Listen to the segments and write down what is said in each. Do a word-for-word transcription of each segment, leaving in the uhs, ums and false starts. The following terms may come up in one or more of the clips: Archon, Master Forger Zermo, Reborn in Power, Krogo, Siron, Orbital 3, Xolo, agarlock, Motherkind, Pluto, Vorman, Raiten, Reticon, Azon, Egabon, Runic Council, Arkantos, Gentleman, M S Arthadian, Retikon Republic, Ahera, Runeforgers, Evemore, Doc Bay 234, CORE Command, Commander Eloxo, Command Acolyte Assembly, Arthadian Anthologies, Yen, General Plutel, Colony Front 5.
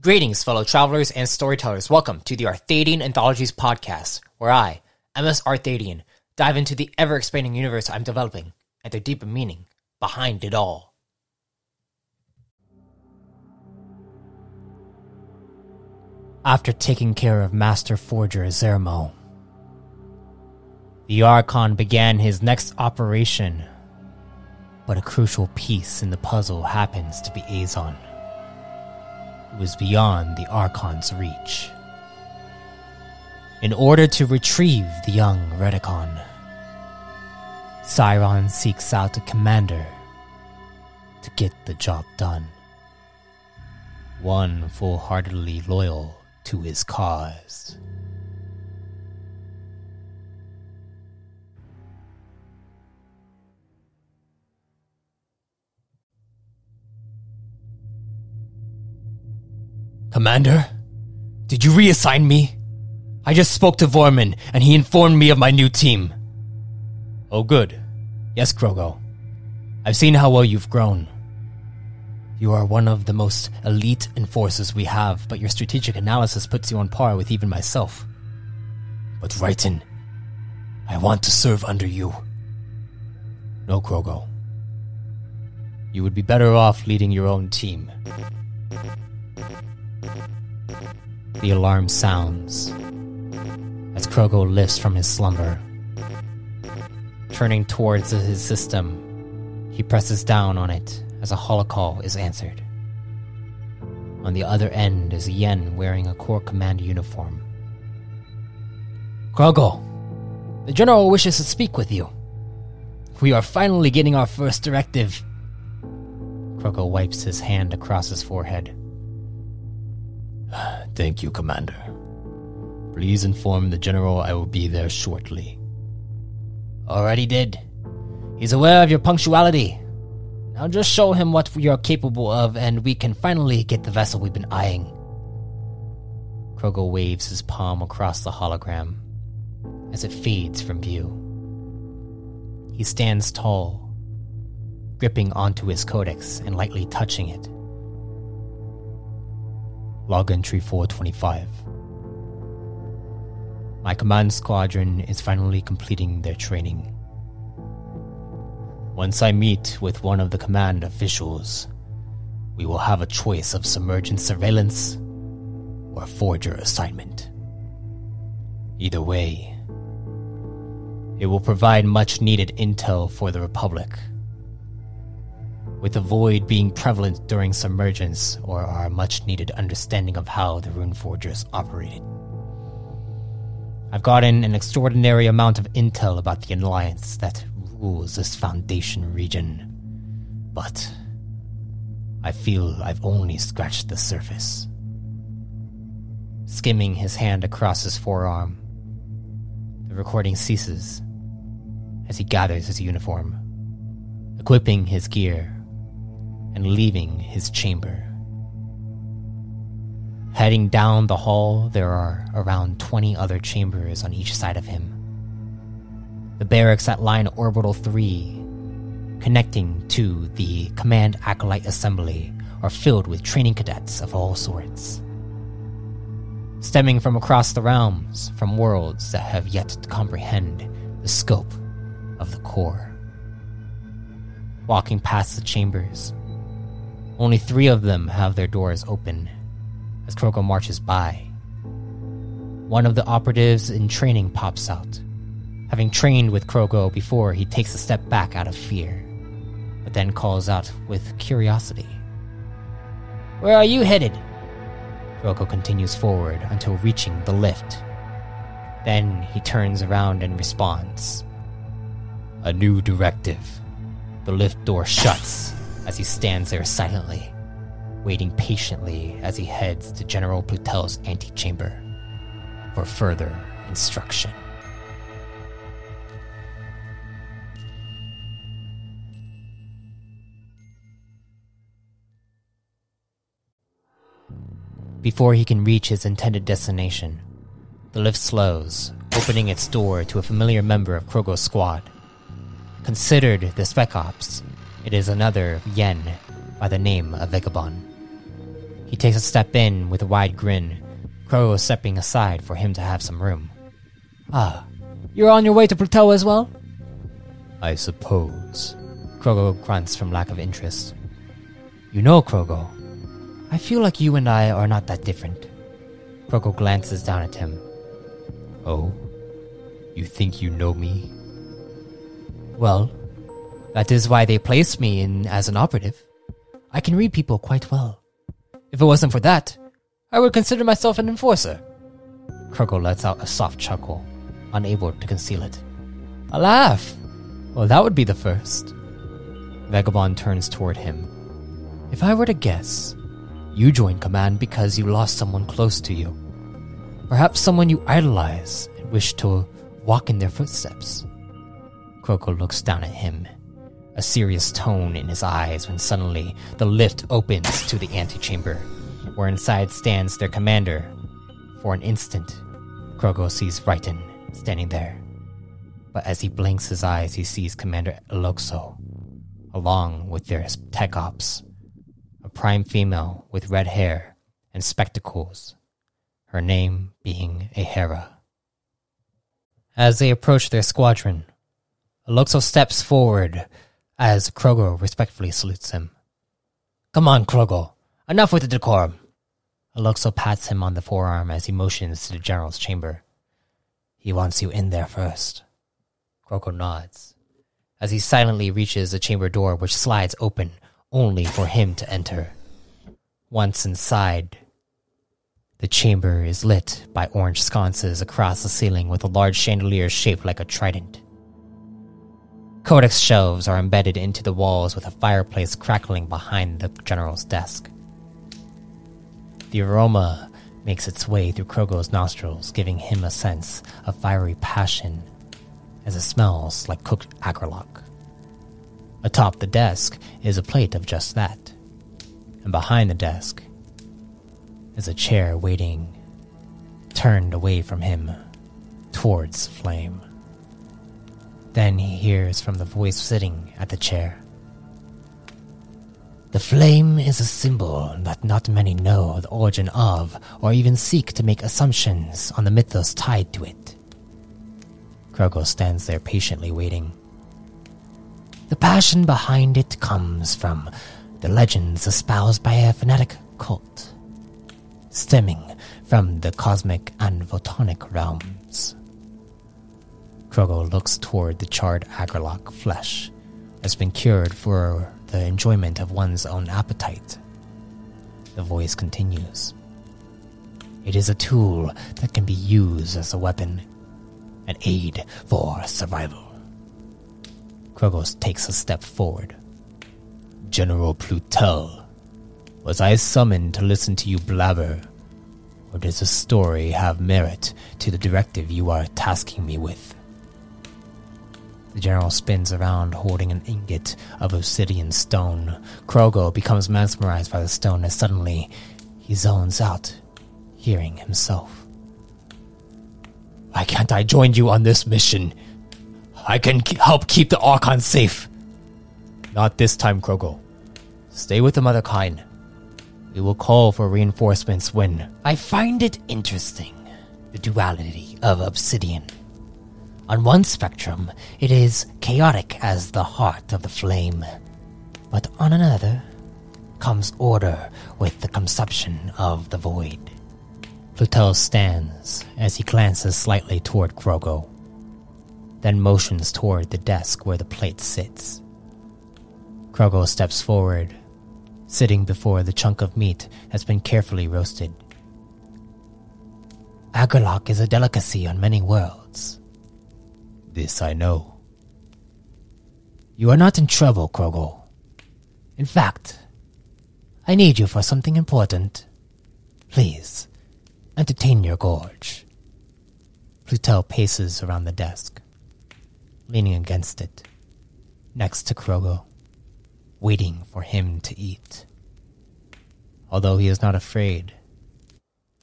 Greetings, fellow travelers and storytellers. Welcome to the Arthadian Anthologies podcast, where I, M S Arthadian, dive into the ever-expanding universe I'm developing and the deeper meaning behind it all. After taking care of Master Forger Zermo, the Archon began his next operation, but a crucial piece in the puzzle happens to be Azon. It was beyond the Archon's reach. In order to retrieve the young Reticon, Siron seeks out a commander to get the job done. One full-heartedly loyal to his cause. Commander, did you reassign me? I just spoke to Vorman, and he informed me of my new team. Oh, good. Yes, Krogo. I've seen how well you've grown. You are one of the most elite enforcers we have, but your strategic analysis puts you on par with even myself. But Raiten, I want to serve under you. No, Krogo. You would be better off leading your own team. The alarm sounds as Krogo lifts from his slumber. Turning towards his system, he presses down on it as a holocall is answered. On the other end is Yen wearing a Corps Command uniform. Krogo, the General wishes to speak with you. We are finally getting our first directive. Krogo wipes his hand across his forehead. Thank you, Commander. Please inform the General I will be there shortly. Already did. He's aware of your punctuality. Now just show him what we are capable of and we can finally get the vessel we've been eyeing. Krogo waves his palm across the hologram as it fades from view. He stands tall, gripping onto his codex and lightly touching it. Log entry four twenty-five. My command squadron is finally completing their training. Once I meet with one of the command officials, we will have a choice of submergence surveillance or forger assignment. Either way, it will provide much needed intel for the Republic. With the void being prevalent during submergence, or our much-needed understanding of how the Runeforgers operated. I've gotten an extraordinary amount of intel about the Alliance that rules this Foundation region, but I feel I've only scratched the surface. Skimming his hand across his forearm, the recording ceases as he gathers his uniform, equipping his gear, and leaving his chamber. Heading down the hall, there are around twenty other chambers on each side of him. The barracks that line Orbital three, connecting to the Command Acolyte Assembly, are filled with training cadets of all sorts, stemming from across the realms, from worlds that have yet to comprehend the scope of the Corps. Walking past the chambers, only three of them have their doors open as Krogo marches by. One of the operatives in training pops out, having trained with Krogo before. He takes a step back out of fear, but then calls out with curiosity. Where are you headed? Krogo continues forward until reaching the lift. Then he turns around and responds. A new directive. The lift door shuts as he stands there silently, waiting patiently as he heads to General Plutel's antechamber for further instruction. Before he can reach his intended destination, the lift slows, opening its door to a familiar member of Krogo's squad. Considered the Spec Ops, it is another Yen by the name of Egabon. He takes a step in with a wide grin, Krogo stepping aside for him to have some room. Ah, you're on your way to Pluto as well? I suppose. Krogo grunts from lack of interest. You know, Krogo, I feel like you and I are not that different. Krogo glances down at him. Oh? You think you know me? Well, that is why they placed me in as an operative. I can read people quite well. If it wasn't for that, I would consider myself an enforcer. Krogo lets out a soft chuckle, unable to conceal it. A laugh! Well, that would be the first. Vagabond turns toward him. If I were to guess, you joined Command because you lost someone close to you. Perhaps someone you idolize and wish to walk in their footsteps. Krogo looks down at him, a serious tone in his eyes when suddenly the lift opens to the antechamber, where inside stands their commander. For an instant, Krogo sees Raiten standing there. But as he blinks his eyes, he sees Commander Eloxo, along with their tech ops. A prime female with red hair and spectacles, her name being Ahera. As they approach their squadron, Eloxo steps forward as Krogo respectfully salutes him. Come on, Krogo, enough with the decorum. Eloxo pats him on the forearm as he motions to the general's chamber. He wants you in there first. Krogo nods as he silently reaches the chamber door, which slides open, only for him to enter. Once inside, the chamber is lit by orange sconces across the ceiling with a large chandelier shaped like a trident. Codex shelves are embedded into the walls with a fireplace crackling behind the general's desk. The aroma makes its way through Krogo's nostrils, giving him a sense of fiery passion as it smells like cooked agarlock. Atop the desk is a plate of just that, and behind the desk is a chair waiting, turned away from him, towards flame. Then he hears from the voice sitting at the chair. The flame is a symbol that not many know the origin of, or even seek to make assumptions on the mythos tied to it. Krogo stands there patiently waiting. The passion behind it comes from the legends espoused by a fanatic cult, stemming from the cosmic and photonic realms. Krogo looks toward the charred agarlock flesh that's been cured for the enjoyment of one's own appetite. The voice continues. It is a tool that can be used as a weapon, an aid for survival. Krogo takes a step forward. General Plutel, was I summoned to listen to you blabber, or does this story have merit to the directive you are tasking me with? The general spins around holding an ingot of obsidian stone. Krogo becomes mesmerized by the stone as suddenly he zones out, hearing himself. Why can't I join you on this mission? I can k- help keep the Archon safe. Not this time, Krogo. Stay with the Motherkind. We will call for reinforcements when... I find it interesting, the duality of obsidian. On one spectrum, it is chaotic as the heart of the flame. But on another, comes order with the consumption of the void. Plutel stands as he glances slightly toward Krogo, then motions toward the desk where the plate sits. Krogo steps forward, sitting before the chunk of meat that's been carefully roasted. Agarlock is a delicacy on many worlds. This I know. You are not in trouble, Krogo. In fact, I need you for something important. Please, entertain your gorge. Plutel paces around the desk, leaning against it, next to Krogo, waiting for him to eat. Although he is not afraid,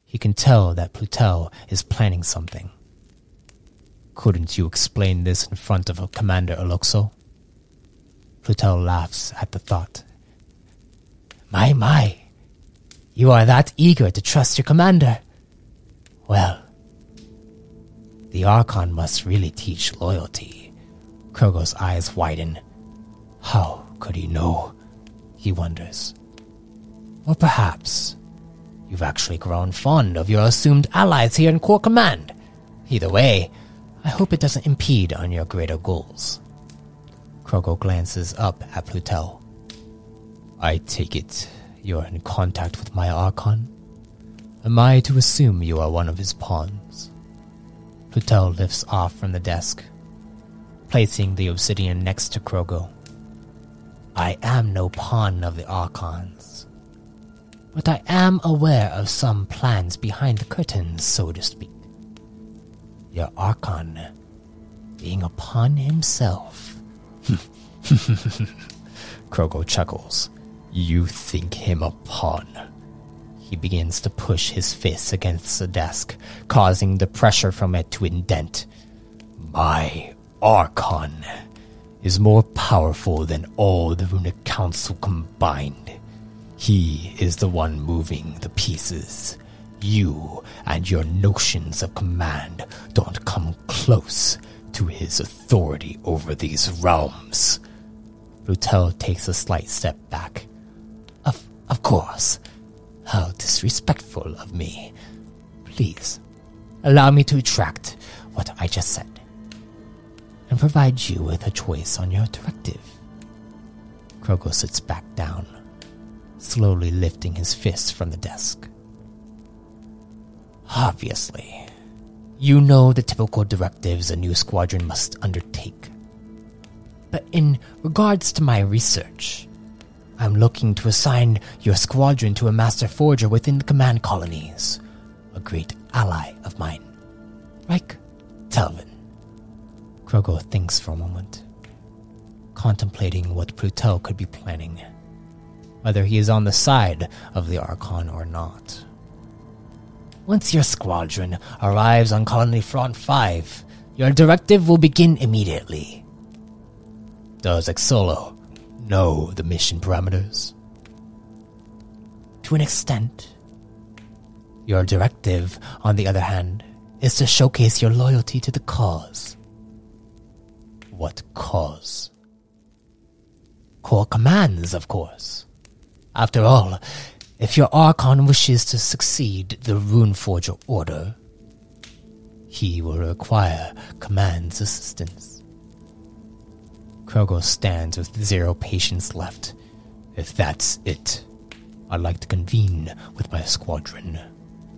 he can tell that Plutel is planning something. Couldn't you explain this in front of Commander Eloxo? Plutel laughs at the thought. My, my, you are that eager to trust your commander. Well, the Archon must really teach loyalty. Krogo's eyes widen. How could he know? He wonders. Or perhaps you've actually grown fond of your assumed allies here in Corps Command. Either way, I hope it doesn't impede on your greater goals. Krogo glances up at Plutel. I take it you're in contact with my Archon? Am I to assume you are one of his pawns? Plutel lifts off from the desk, placing the obsidian next to Krogo. I am no pawn of the Archon's, but I am aware of some plans behind the curtains, so to speak. Your Archon, being a pawn himself. Krogo chuckles. You think him a pawn? He begins to push his fists against the desk, causing the pressure from it to indent. My Archon is more powerful than all the Runic Council combined. He is the one moving the pieces. You and your notions of command don't come close to his authority over these realms. Plutel takes a slight step back. Of, of course. How disrespectful of me. Please, allow me to retract what I just said and provide you with a choice on your directive. Krogo sits back down, slowly lifting his fist from the desk. Obviously, you know the typical directives a new squadron must undertake. But in regards to my research, I'm looking to assign your squadron to a Master Forger within the command colonies, a great ally of mine, Reich Telvin. Krogo thinks for a moment, contemplating what Plutel could be planning, whether he is on the side of the Archon or not. Once your squadron arrives on Colony Front five, your directive will begin immediately. Does Xolo know the mission parameters? To an extent. Your directive, on the other hand, is to showcase your loyalty to the cause. What cause? Corps Commands, of course. After all, if your Archon wishes to succeed the Runeforger order, he will require Command's assistance. Krogo stands with zero patience left. If that's it, I'd like to convene with my squadron,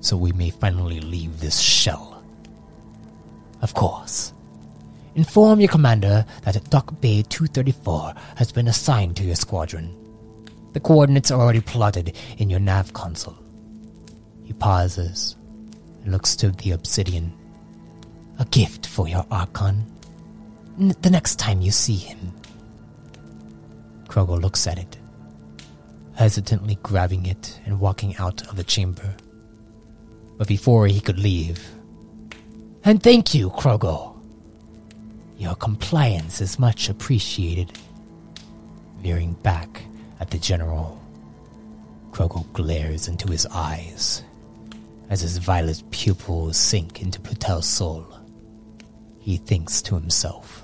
so we may finally leave this shell. Of course. Inform your commander that Doc Bay two thirty-four has been assigned to your squadron. The coordinates are already plotted in your nav console. He pauses and looks to the obsidian. A gift for your Archon. N- the next time you see him. Krogo looks at it, hesitantly grabbing it and walking out of the chamber. But before he could leave, and thank you, Krogo. Your compliance is much appreciated. Veering back at the general, Krogo glares into his eyes as his violet pupils sink into Plutel's soul. He thinks to himself.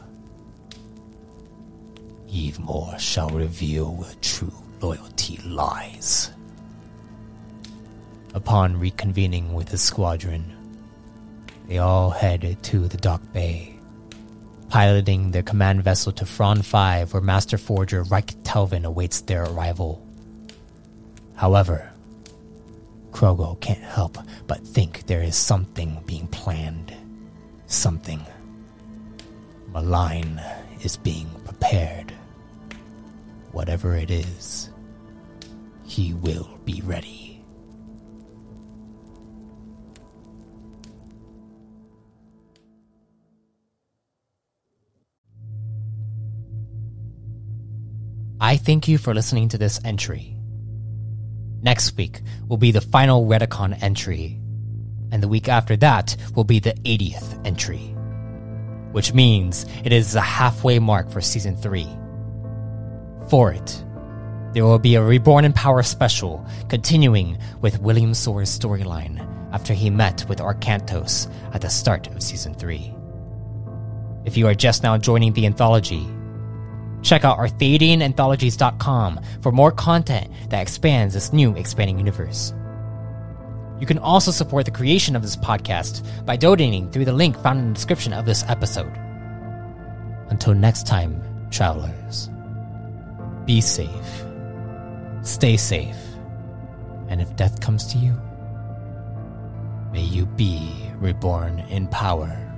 Evemore shall reveal where true loyalty lies. Upon reconvening with his squadron, they all head to the dock bay, piloting their command vessel to Fron five, where Master Forger Reich Telvin awaits their arrival. However, Krogo can't help but think there is something being planned. Something malign is being prepared. Whatever it is, he will be ready. I thank you for listening to this entry. Next week will be the final Reticon entry, and the week after that will be the eightieth entry, which means it is the halfway mark for Season three. For it, there will be a Reborn in Power special, continuing with William Soar's storyline after he met with Arkantos at the start of Season three. If you are just now joining the anthology, check out Arthadian Anthologies dot com for more content that expands this new expanding universe. You can also support the creation of this podcast by donating through the link found in the description of this episode. Until next time, travelers, be safe, stay safe, and if death comes to you, may you be reborn in power.